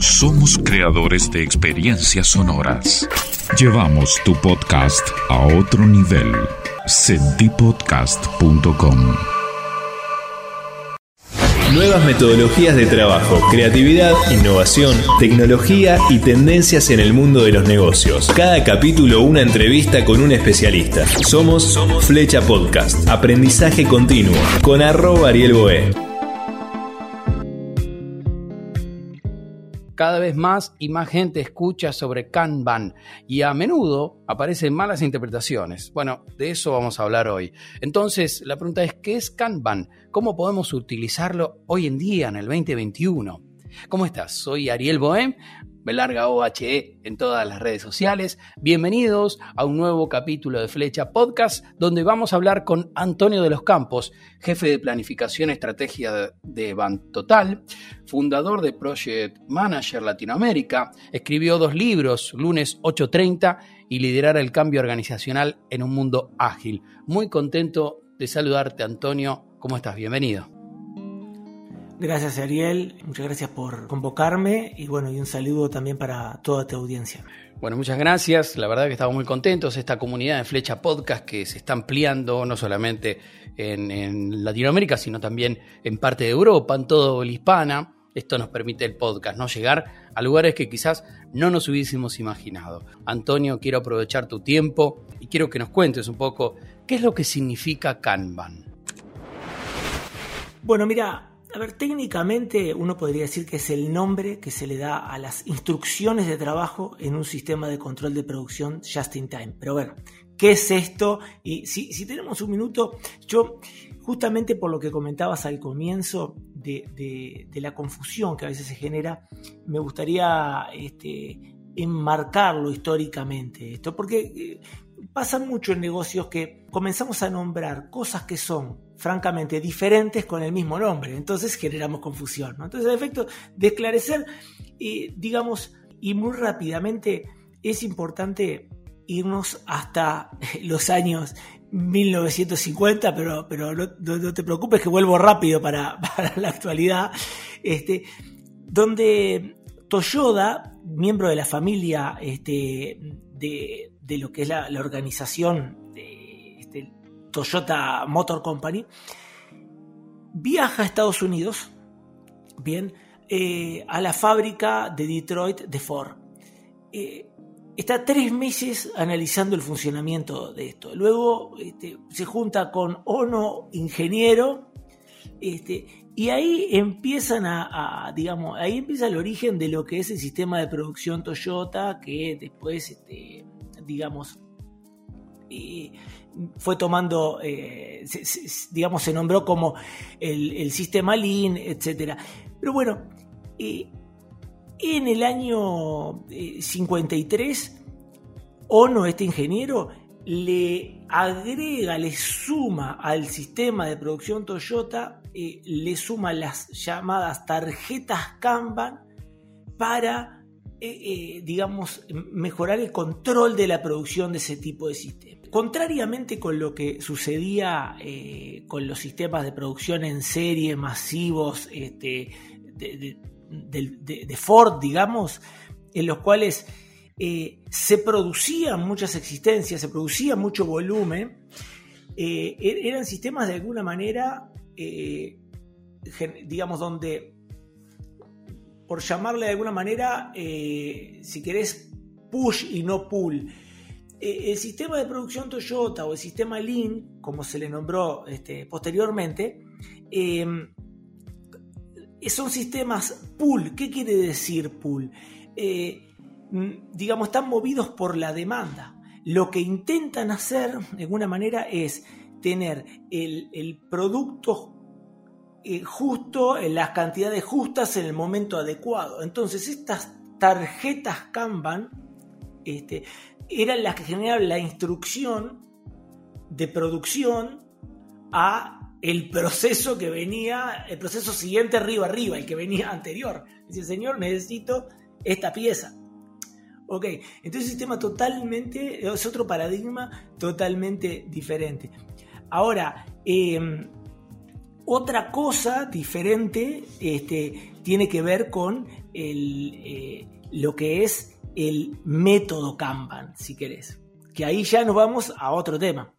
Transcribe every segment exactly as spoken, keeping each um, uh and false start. Somos creadores de experiencias sonoras. Llevamos tu podcast a otro nivel. Sentipodcast punto com. Nuevas metodologías de trabajo, creatividad, innovación, tecnología y tendencias en el mundo de los negocios. Cada capítulo una entrevista con un especialista. Somos, Somos Flecha Podcast, aprendizaje continuo, con arroba Ariel Bohé. Cada vez más y más gente escucha sobre Kanban y a menudo aparecen malas interpretaciones. Bueno, de eso vamos a hablar hoy. Entonces, la pregunta es, ¿qué es Kanban? ¿Cómo podemos utilizarlo hoy en día, en el veinte veintiuno? ¿Cómo estás? Soy Ariel Bohé, Belarga O H E en todas las redes sociales. Bienvenidos a un nuevo capítulo de Flecha Podcast, donde vamos a hablar con Antonio de los Campos, jefe de planificación y estrategia de Bantotal, fundador de Project Manager Latinoamérica. Escribió dos libros, Lunes ocho treinta y Liderar el Cambio Organizacional en un Mundo Ágil. Muy contento de saludarte, Antonio. ¿Cómo estás? Bienvenido. Gracias, Ariel, muchas gracias por convocarme y bueno, y un saludo también para toda tu audiencia. Bueno, muchas gracias, la verdad que estamos muy contentos, esta comunidad de Flecha Podcast que se está ampliando no solamente en, en Latinoamérica, sino también en parte de Europa, en toda la hispana. Esto nos permite el podcast, ¿no? Llegar a lugares que quizás no nos hubiésemos imaginado. Antonio, quiero aprovechar tu tiempo y quiero que nos cuentes un poco qué es lo que significa Kanban. Bueno, mira, a ver, técnicamente uno podría decir que es el nombre que se le da a las instrucciones de trabajo en un sistema de control de producción just in time. Pero bueno, ¿qué es esto? Y si, si tenemos un minuto, yo justamente por lo que comentabas al comienzo de, de, de la confusión que a veces se genera, me gustaría este, enmarcarlo históricamente esto, porque pasa mucho en negocios que comenzamos a nombrar cosas que son francamente diferentes con el mismo nombre, entonces generamos confusión, ¿no? Entonces, al efecto de esclarecer, eh, digamos, y muy rápidamente es importante irnos hasta los años mil novecientos cincuenta, pero, pero no, no te preocupes que vuelvo rápido para, para la actualidad, este, donde Toyoda, miembro de la familia este, de, de lo que es la, la organización de, este, Toyota Motor Company, viaja a Estados Unidos, bien, eh, a la fábrica de Detroit de Ford. Eh, está tres meses analizando el funcionamiento de esto. Luego este, se junta con Ohno, ingeniero, este, y ahí empiezan a, a, digamos, ahí empieza el origen de lo que es el sistema de producción Toyota, que después, este, digamos, y fue tomando, eh, se, se, digamos, se nombró como el, el sistema Lean, etcétera. Pero bueno, eh, en el año eh, cincuenta y tres, Ohno, este ingeniero, le agrega, le suma al sistema de producción Toyota, eh, le suma las llamadas tarjetas Kanban para Eh, eh, digamos, mejorar el control de la producción de ese tipo de sistema. Contrariamente con lo que sucedía eh, con los sistemas de producción en serie masivos este, de, de, de, de Ford, digamos, en los cuales eh, se producían muchas existencias, se producía mucho volumen, eh, eran sistemas de alguna manera, eh, digamos, donde, por llamarle de alguna manera, eh, si querés, push y no pull. Eh, el sistema de producción Toyota o el sistema Lean, como se le nombró este, posteriormente, eh, son sistemas pull. ¿Qué quiere decir pull? Eh, digamos, están movidos por la demanda. Lo que intentan hacer, de alguna manera, es tener el, el producto justo, en las cantidades justas en el momento adecuado. Entonces estas tarjetas Kanban este, eran las que generaban la instrucción de producción a el proceso que venía, el proceso siguiente arriba arriba, el que venía anterior. Dice, señor, necesito esta pieza. Ok, entonces sistema totalmente, es otro paradigma totalmente diferente. Ahora, eh, otra cosa diferente este, tiene que ver con el, eh, lo que es el método Kanban, si querés. Que ahí ya nos vamos a otro tema.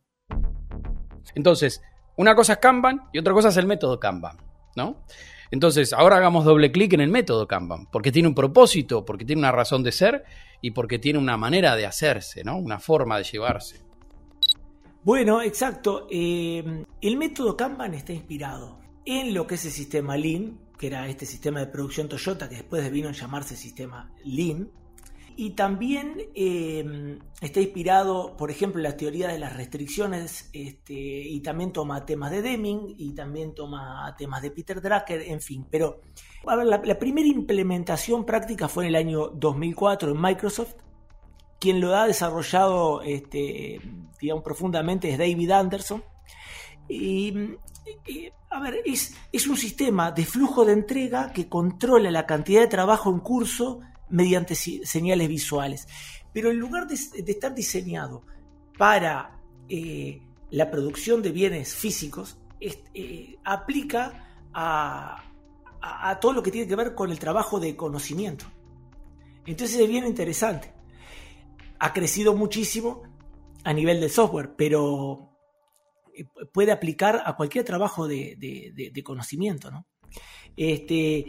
Entonces, una cosa es Kanban y otra cosa es el método Kanban, ¿no? Entonces, ahora hagamos doble clic en el método Kanban, porque tiene un propósito, porque tiene una razón de ser y porque tiene una manera de hacerse, ¿no? Una forma de llevarse. Bueno, exacto. Eh, el método Kanban está inspirado en lo que es el sistema Lean, que era este sistema de producción Toyota, que después vino a llamarse sistema Lean. Y también eh, está inspirado, por ejemplo, en la teoría de las restricciones, este, y también toma temas de Deming, y también toma temas de Peter Drucker, en fin. Pero a ver, la, la primera implementación práctica fue en el año dos mil cuatro en Microsoft. Quien lo ha desarrollado, este, digamos, profundamente es David Anderson. Y, y, a ver, es, es un sistema de flujo de entrega que controla la cantidad de trabajo en curso mediante señales visuales. Pero en lugar de, de estar diseñado para eh, la producción de bienes físicos, es, eh, aplica a, a, a todo lo que tiene que ver con el trabajo de conocimiento. Entonces es bien interesante. Ha crecido muchísimo a nivel de software, pero puede aplicar a cualquier trabajo de, de, de, de conocimiento, ¿no? Este,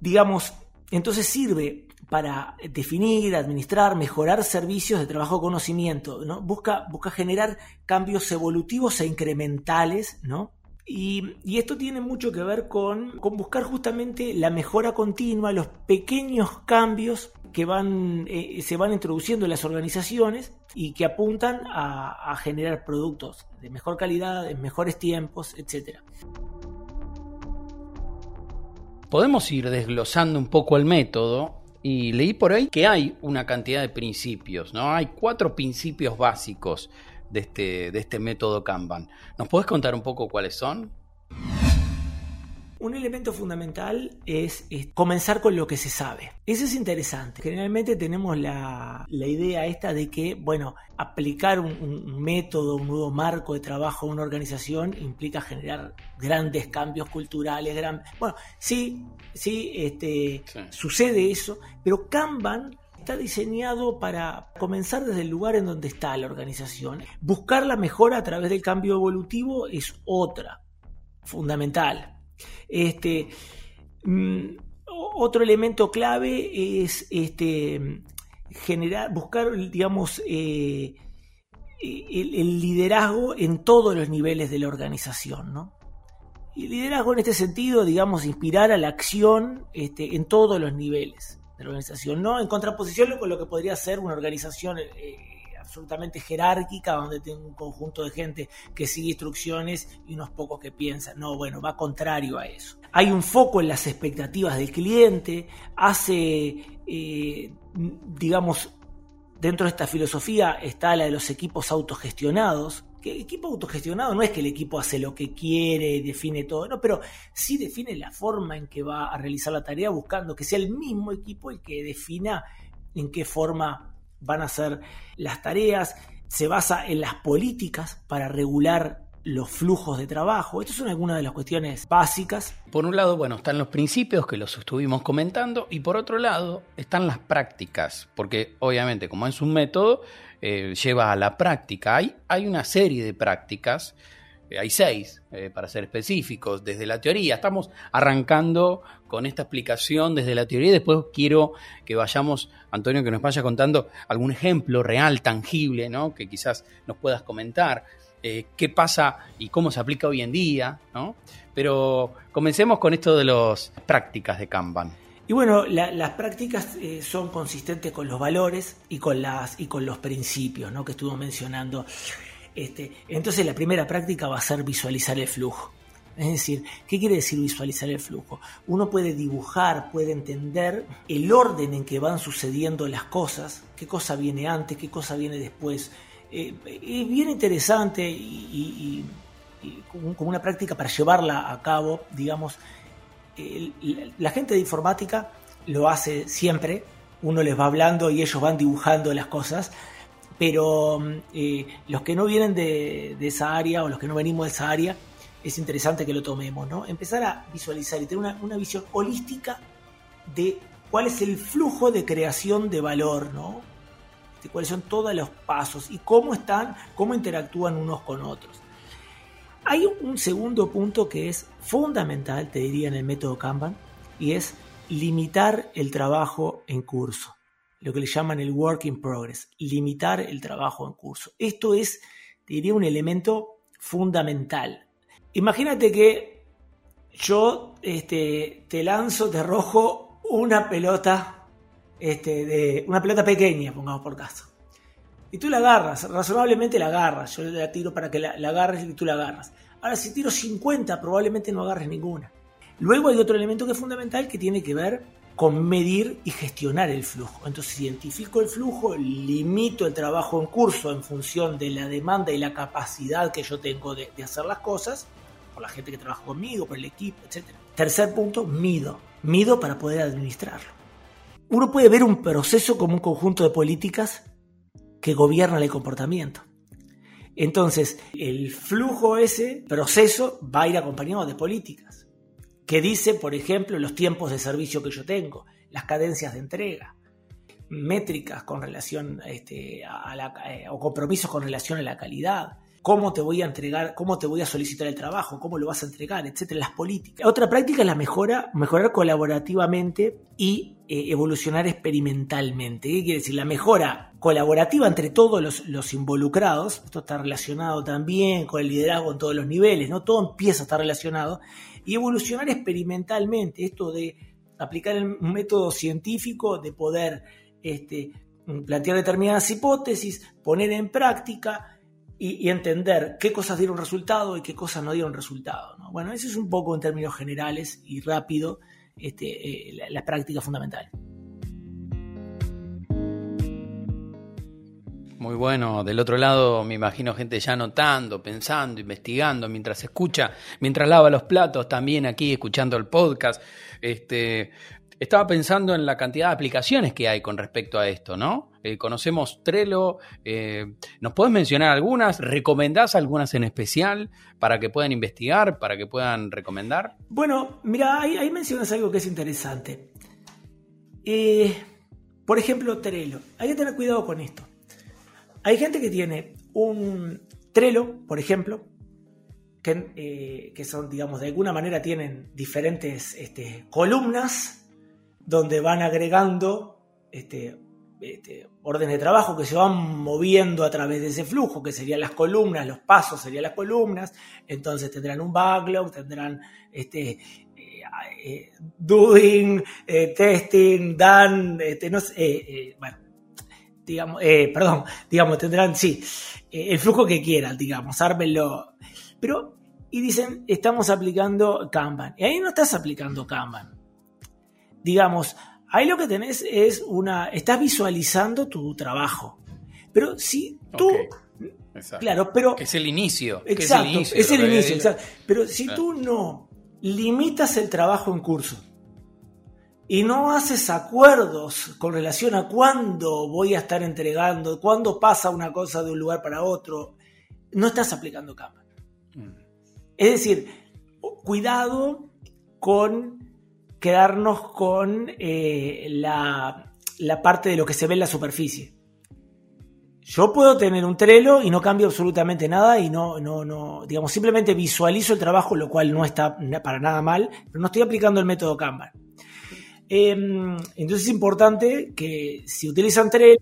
digamos... Entonces sirve para definir, administrar, mejorar servicios de trabajo conocimiento, ¿no? Busca, busca generar cambios evolutivos e incrementales, ¿no? Y, y esto tiene mucho que ver con, con buscar justamente la mejora continua, los pequeños cambios que van, eh, se van introduciendo en las organizaciones y que apuntan a, a generar productos de mejor calidad, en mejores tiempos, etcétera. Podemos ir desglosando un poco el método y leí por ahí que hay una cantidad de principios, ¿no? Hay cuatro principios básicos de este, de este método Kanban. ¿Nos podés contar un poco cuáles son? Un elemento fundamental es, es comenzar con lo que se sabe. Eso es interesante. Generalmente tenemos la, la idea esta de que, bueno, aplicar un, un método, un nuevo marco de trabajo a una organización implica generar grandes cambios culturales. Gran... Bueno, sí, sí, este, sí, sucede eso, pero Kanban está diseñado para comenzar desde el lugar en donde está la organización. Buscar la mejora a través del cambio evolutivo es otra, fundamental. Este, mm, otro elemento clave es este, generar, buscar, digamos, eh, el, el liderazgo en todos los niveles de la organización, ¿no? Y liderazgo en este sentido, digamos, inspirar a la acción este, en todos los niveles de la organización, ¿no? En contraposición con lo que podría ser una organización eh, absolutamente jerárquica, donde tengo un conjunto de gente que sigue instrucciones y unos pocos que piensan. No, bueno, va contrario a eso. Hay un foco en las expectativas del cliente, hace, eh, digamos, dentro de esta filosofía está la de los equipos autogestionados. Que equipo autogestionado no es que el equipo hace lo que quiere, define todo, no, pero sí define la forma en que va a realizar la tarea, buscando que sea el mismo equipo el que defina en qué forma van a ser las tareas. Se basa en las políticas para regular los flujos de trabajo. Estas son algunas de las cuestiones básicas. Por un lado, bueno, están los principios que los estuvimos comentando y por otro lado están las prácticas, porque obviamente como es un método, eh, lleva a la práctica. Hay, hay una serie de prácticas, eh, hay seis eh, para ser específicos, desde la teoría. Estamos arrancando con esta explicación desde la teoría y después quiero que vayamos, Antonio, que nos vaya contando algún ejemplo real, tangible, ¿no? Que quizás nos puedas comentar. Eh, qué pasa y cómo se aplica hoy en día, ¿no? Pero comencemos con esto de las prácticas de Kanban. Y bueno, la, las prácticas eh, son consistentes con los valores y con, las, y con los principios, ¿no? Que estuvo mencionando. Este, entonces la primera práctica va a ser visualizar el flujo. Es decir, ¿qué quiere decir visualizar el flujo? Uno puede dibujar, puede entender el orden en que van sucediendo las cosas, qué cosa viene antes, qué cosa viene después. Es eh, bien interesante y, y, y como una práctica para llevarla a cabo, digamos. El, la gente de informática lo hace siempre, uno les va hablando y ellos van dibujando las cosas, pero eh, los que no vienen de, de esa área o los que no venimos de esa área, es interesante que lo tomemos, ¿no? Empezar a visualizar y tener una, una visión holística de cuál es el flujo de creación de valor, ¿no? Este, cuáles son todos los pasos y cómo están, cómo interactúan unos con otros. Hay un segundo punto que es fundamental, te diría, en el método Kanban, y es limitar el trabajo en curso, lo que le llaman el work in progress, limitar el trabajo en curso. Esto es, te diría, un elemento fundamental. Imagínate que yo este, te lanzo, te arrojo una pelota, este, de, una pelota pequeña, pongamos por caso. Y tú la agarras, razonablemente la agarras. Yo la tiro para que la, la agarres y tú la agarras. Ahora, si tiro cincuenta, probablemente no agarres ninguna. Luego hay otro elemento que es fundamental, que tiene que ver con medir y gestionar el flujo. Entonces, identifico el flujo, limito el trabajo en curso en función de la demanda y la capacidad que yo tengo de, de hacer las cosas, por la gente que trabaja conmigo, por el equipo, etcétera. Tercer punto, mido. Mido para poder administrarlo. Uno puede ver un proceso como un conjunto de políticas que gobiernan el comportamiento. Entonces, el flujo, ese proceso, va a ir acompañado de políticas que dice, por ejemplo, los tiempos de servicio que yo tengo, las cadencias de entrega, métricas con relación este, a la, eh, o compromisos con relación a la calidad, cómo te voy a entregar, cómo te voy a solicitar el trabajo, cómo lo vas a entregar, etcétera, las políticas. Otra práctica es la mejora, mejorar colaborativamente y eh, evolucionar experimentalmente. ¿Qué quiere decir? La mejora colaborativa entre todos los, los involucrados. Esto está relacionado también con el liderazgo en todos los niveles, ¿no? Todo empieza a estar relacionado. Y evolucionar experimentalmente, esto de aplicar un método científico, de poder este, plantear determinadas hipótesis, poner en práctica y, y entender qué cosas dieron resultado y qué cosas no dieron resultado, ¿no? Bueno, eso es un poco en términos generales y rápido este, eh, la, la práctica fundamental. Muy bueno, del otro lado me imagino gente ya anotando, pensando, investigando, mientras escucha, mientras lava los platos, también aquí escuchando el podcast. Este, estaba pensando en la cantidad de aplicaciones que hay con respecto a esto, ¿no? Eh, conocemos Trello, eh, ¿nos podés mencionar algunas? ¿Recomendás algunas en especial para que puedan investigar, para que puedan recomendar? Bueno, mira, ahí, ahí mencionas algo que es interesante. Eh, por ejemplo, Trello. Hay que tener cuidado con esto. Hay gente que tiene un Trello, por ejemplo, que, eh, que son, digamos, de alguna manera tienen diferentes este, columnas donde van agregando este, este, órdenes de trabajo que se van moviendo a través de ese flujo, que serían las columnas, los pasos serían las columnas. Entonces tendrán un backlog, tendrán este, eh, eh, doing, eh, testing, done, este, no sé, eh, eh, bueno. Digamos, eh, perdón, digamos, tendrán, sí, eh, el flujo que quieran, digamos, ármenlo. Pero, y dicen, estamos aplicando Kanban. Y ahí no estás aplicando Kanban. Digamos, ahí lo que tenés es una, estás visualizando tu trabajo. Pero si tú, okay. Exacto. Claro, pero... Que es el inicio. Exacto, es el inicio, es el inicio exacto. Pero si claro. Tú no limitas el trabajo en curso, y no haces acuerdos con relación a cuándo voy a estar entregando, cuándo pasa una cosa de un lugar para otro, no estás aplicando Kanban. Mm. Es decir, cuidado con quedarnos con eh, la, la parte de lo que se ve en la superficie. Yo puedo tener un Trello y no cambio absolutamente nada y no, no, no, digamos, simplemente visualizo el trabajo, lo cual no está para nada mal, pero no estoy aplicando el método Kanban. Entonces es importante que si utilizan Trello.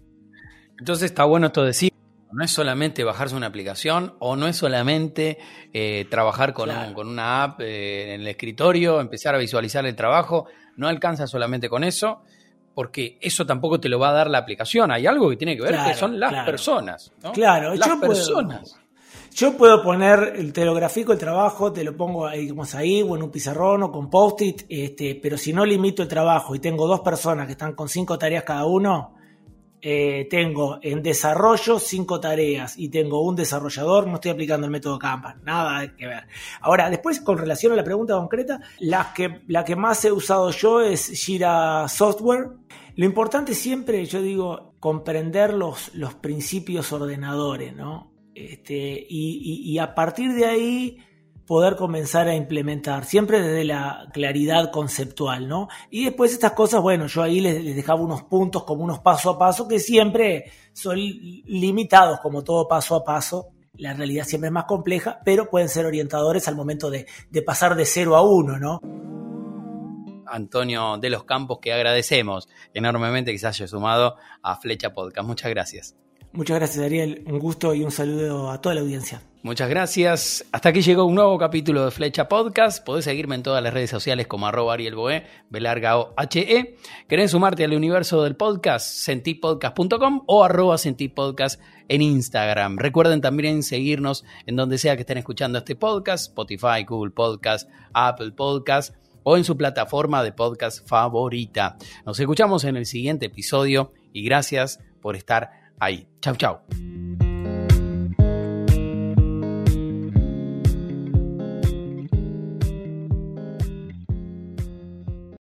Entonces está bueno esto de decir, no es solamente bajarse una aplicación o no es solamente eh, trabajar con, claro. un, con una app eh, en el escritorio, empezar a visualizar el trabajo, no alcanza solamente con eso, porque eso tampoco te lo va a dar la aplicación. Hay algo que tiene que ver, claro, que son las claro. personas, ¿no? Claro, las yo personas. Puedo... Yo puedo poner, te lo grafico el trabajo, te lo pongo ahí, digamos, ahí o en un pizarrón o con post-it, este, pero si no limito el trabajo y tengo dos personas que están con cinco tareas cada uno, eh, tengo en desarrollo cinco tareas y tengo un desarrollador, no estoy aplicando el método Kanban, nada que ver. Ahora, después con relación a la pregunta concreta, la que, la que más he usado yo es Jira Software. Lo importante siempre, yo digo, comprender los, los principios ordenadores, ¿no? Este, y, y, y a partir de ahí poder comenzar a implementar, siempre desde la claridad conceptual, ¿no? Y después estas cosas, bueno, yo ahí les, les dejaba unos puntos como unos paso a paso que siempre son limitados, como todo paso a paso. La realidad siempre es más compleja, pero pueden ser orientadores al momento de, de pasar de cero a uno, ¿no? Antonio de los Campos, que agradecemos enormemente que se haya sumado a Flecha Podcast. Muchas gracias. Muchas gracias, Ariel. Un gusto y un saludo a toda la audiencia. Muchas gracias. Hasta aquí llegó un nuevo capítulo de Flecha Podcast. Podés seguirme en todas las redes sociales como arroba Ariel Bohé, B larga O H E. ¿Querés sumarte al universo del podcast? sentipodcast punto com o arroba sentipodcast en Instagram. Recuerden también seguirnos en donde sea que estén escuchando este podcast, Spotify, Google Podcast, Apple Podcast o en su plataforma de podcast favorita. Nos escuchamos en el siguiente episodio y gracias por estar ahí. Chau, chau.